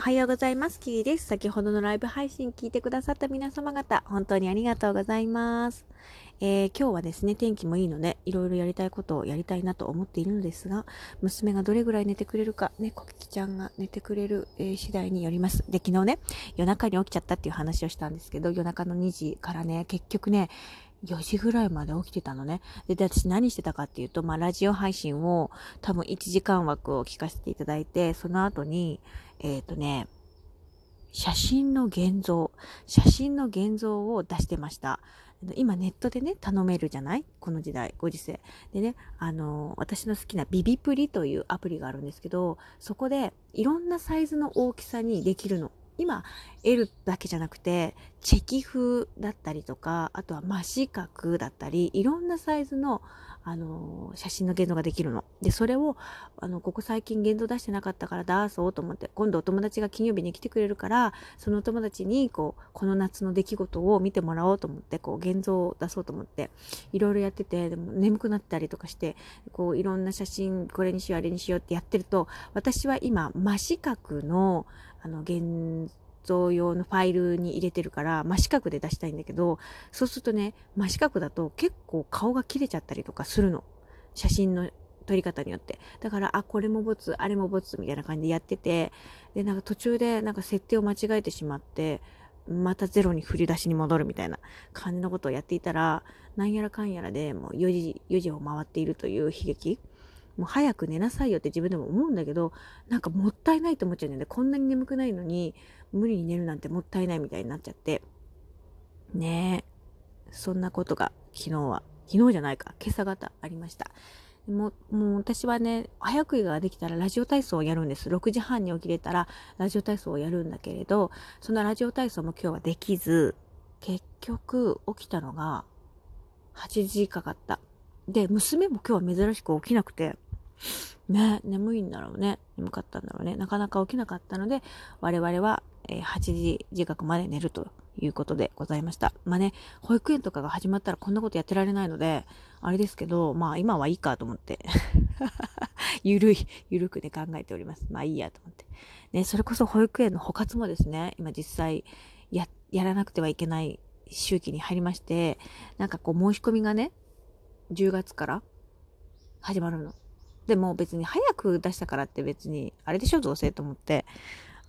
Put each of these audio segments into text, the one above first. おはようございます。キリです。先ほどのライブ配信聞いてくださった皆様方、本当にありがとうございます。今日はですね、天気もいいので、いろいろやりたいことをやりたいなと思っているのですが、娘がどれぐらい寝てくれるか、ね、コキキちゃんが寝てくれる、次第によります。で、昨日ね、夜中に起きちゃったっていう話をしたんですけど、夜中の2時からね、結局ね、4時ぐらいまで起きてたのね。で、私何してたかっていうと、ラジオ配信を多分1時間枠を聞かせていただいて、その後に、写真の現像を出してました。今ネットでね、頼めるじゃない？この時代、ご時世。でね、私の好きなビビプリというアプリがあるんですけど、そこでいろんなサイズの大きさにできるの。今 L だけじゃなくてチェキ風だったりとか、あとは真四角だったり、いろんなサイズの、写真の現像ができるので、それをここ最近現像出してなかったから出そうと思って、今度お友達が金曜日に来てくれるから、そのお友達にこの夏の出来事を見てもらおうと思って、現像を出そうと思っていろいろやってて、でも眠くなったりとかして、いろんな写真、これにしようあれにしようってやってると、私は今真四角の現像用のファイルに入れてるから、真四角で出したいんだけど、そうするとね、真四角だと結構顔が切れちゃったりとかするの、写真の撮り方によって。だから、あ、これもボツ、あれもボツみたいな感じでやってて、で途中で設定を間違えてしまって、またゼロに振り出しに戻るみたいな感じのことをやっていたら、なんやらかんやらでもう4時を回っているという悲劇。もう早く寝なさいよって自分でも思うんだけど、もったいないと思っちゃうんだよね。こんなに眠くないのに無理に寝るなんてもったいないみたいになっちゃってね。え、そんなことが今朝方ありました。もう私はね、早食いができたらラジオ体操をやるんです。6時半に起きれたらラジオ体操をやるんだけれど、そのラジオ体操も今日はできず、結局起きたのが8時かかった。で、娘も今日は珍しく起きなくてね、眠かったんだろうね。なかなか起きなかったので、我々は8時近くまで寝るということでございました。保育園とかが始まったらこんなことやってられないのであれですけど、今はいいかと思ってゆるくね、考えております。いいやと思ってね。それこそ保育園の補活もですね、今実際やらなくてはいけない周期に入りまして、申し込みがね、10月から始まるの。でも別に早く出したからって別にあれでしょ、どうせと思って、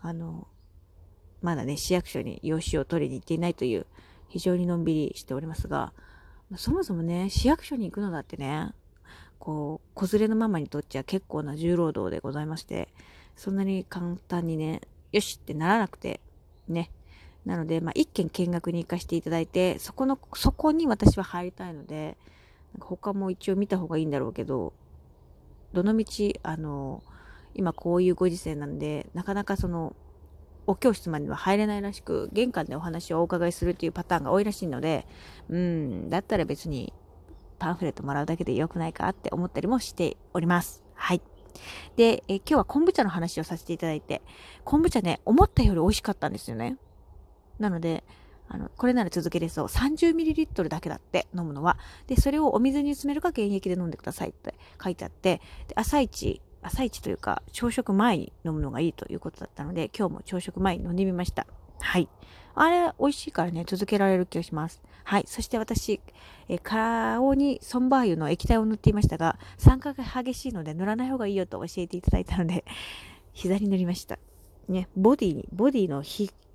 まだね、市役所に用紙を取りに行っていないという、非常にのんびりしておりますが、そもそもね、市役所に行くのだってね、子連れのママにとっちゃ結構な重労働でございまして、そんなに簡単にね、よしってならなくてね。なので、一軒見学に行かせていただいて、そこに私は入りたいので、他も一応見た方がいいんだろうけど、どの道今こういうご時世なんで、なかなかお教室までは入れないらしく、玄関でお話をお伺いするというパターンが多いらしいので、だったら別にパンフレットもらうだけでよくないかって思ったりもしております。はい。で、今日は昆布茶の話をさせていただいて、昆布茶ね、思ったより美味しかったんですよね。なのでこれなら続けれそう。 30ml だけだって、飲むのは。で、それをお水に薄めるか原液で飲んでくださいって書いてあって、で、朝一というか朝食前に飲むのがいいということだったので、今日も朝食前に飲んでみました。はい。あれ美味しいからね、続けられる気がします。はい。そして私、顔にソンバー油の液体を塗っていましたが、酸化が激しいので塗らない方がいいよと教えていただいたので膝に塗りましたね。ボディの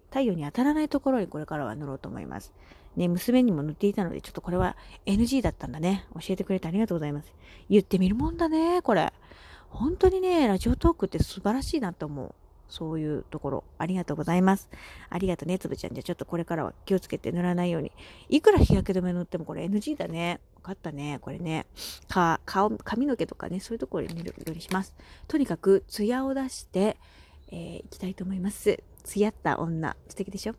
太陽に当たらないところにこれからは塗ろうと思います。ね、娘にも塗っていたので、ちょっとこれは NG だったんだね。教えてくれてありがとうございます。言ってみるもんだね、これ。本当にね、ラジオトークって素晴らしいなと思う。そういうところ。ありがとうございます。ありがとうね、つぶちゃん。じゃあちょっとこれからは気をつけて塗らないように。いくら日焼け止め塗ってもこれ NG だね。分かったね、これね。髪の毛とかね、そういうところに塗るようにします。とにかく、ツヤを出して、いきたいと思います。つやった女、素敵でしょ。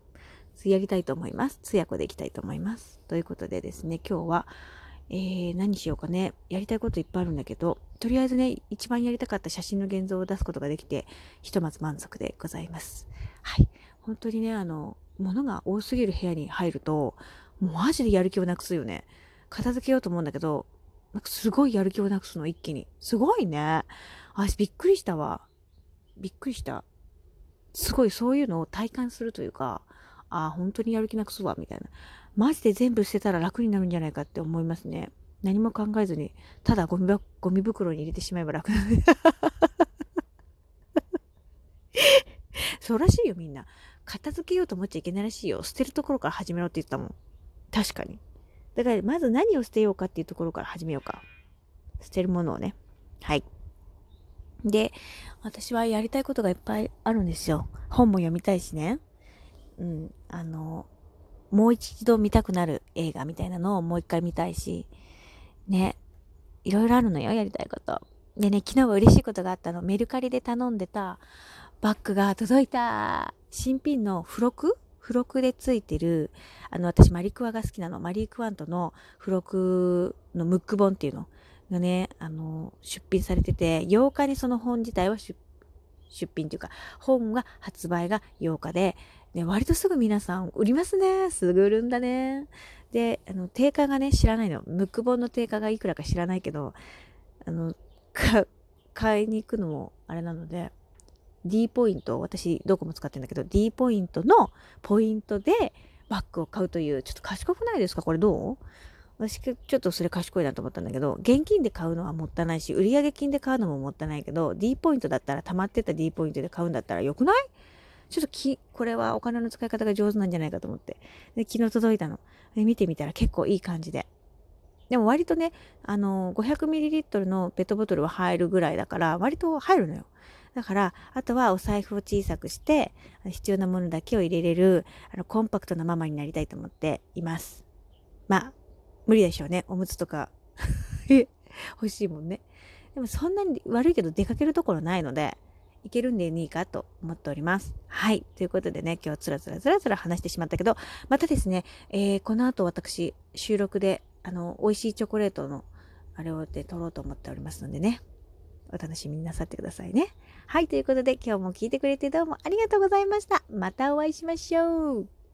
やりたいと思います。つや子でいきたいと思います。ということでですね、今日は、何しようかね。やりたいこといっぱいあるんだけど、とりあえずね、一番やりたかった写真の現像を出すことができて、ひとまず満足でございます。はい。本当にね、物が多すぎる部屋に入ると、もうマジでやる気をなくすよね。片付けようと思うんだけど、すごいやる気をなくすの、一気に。すごいね。びっくりしたわ。びっくりした。すごいそういうのを体感するというか、ああ本当にやる気なくすわみたいな、マジで全部捨てたら楽になるんじゃないかって思いますね。何も考えずにただゴミ袋に入れてしまえば楽なのでそうらしいよ。みんな片付けようと思っちゃいけないらしいよ。捨てるところから始めろって言ったもん。確かに。だからまず何を捨てようかっていうところから始めようか。捨てるものをね。はい。で、私はやりたいことがいっぱいあるんですよ。本も読みたいしね。うん。もう一度見たくなる映画みたいなのをもう一回見たいし。ね。いろいろあるのよ、やりたいこと。でね、昨日は嬉しいことがあったの。メルカリで頼んでたバッグが届いた。新品の付録でついてる、私マリクワが好きなの。マリークワントの付録のムック本っていうのがね、出品されてて、8日にその本自体は出品というか、本が発売が8日で、ね、割とすぐ皆さん売りますね。すぐ売るんだね。で、定価がね、知らないの。ムック本の定価がいくらか知らないけど、買いに行くのもあれなので、D ポイント、私ドコモ使ってるんだけど D ポイントのポイントでバッグを買うという、ちょっと賢くないですかこれ。どう、私ちょっとそれ賢いなと思ったんだけど、現金で買うのはもったいないし、売上金で買うのももったいないけど、 D ポイントだったら、溜まってた D ポイントで買うんだったらよくない？ちょっとこれはお金の使い方が上手なんじゃないかと思って、で昨日届いたので見てみたら結構いい感じで、でも割とね、500ml のペットボトルは入るぐらいだから、割と入るのよ。だからあとはお財布を小さくして必要なものだけを入れれるコンパクトなママになりたいと思っています。まあ無理でしょうね、おむつとか欲しいもんね。でもそんなに悪いけど出かけるところないので、いけるんでいいかと思っております。はい。ということでね、今日はつらつら話してしまったけど、またですね、この後私収録で美味しいチョコレートのあれをで撮ろうと思っておりますのでね、お楽しみになさってくださいね。はい。ということで今日も聞いてくれてどうもありがとうございました。またお会いしましょう。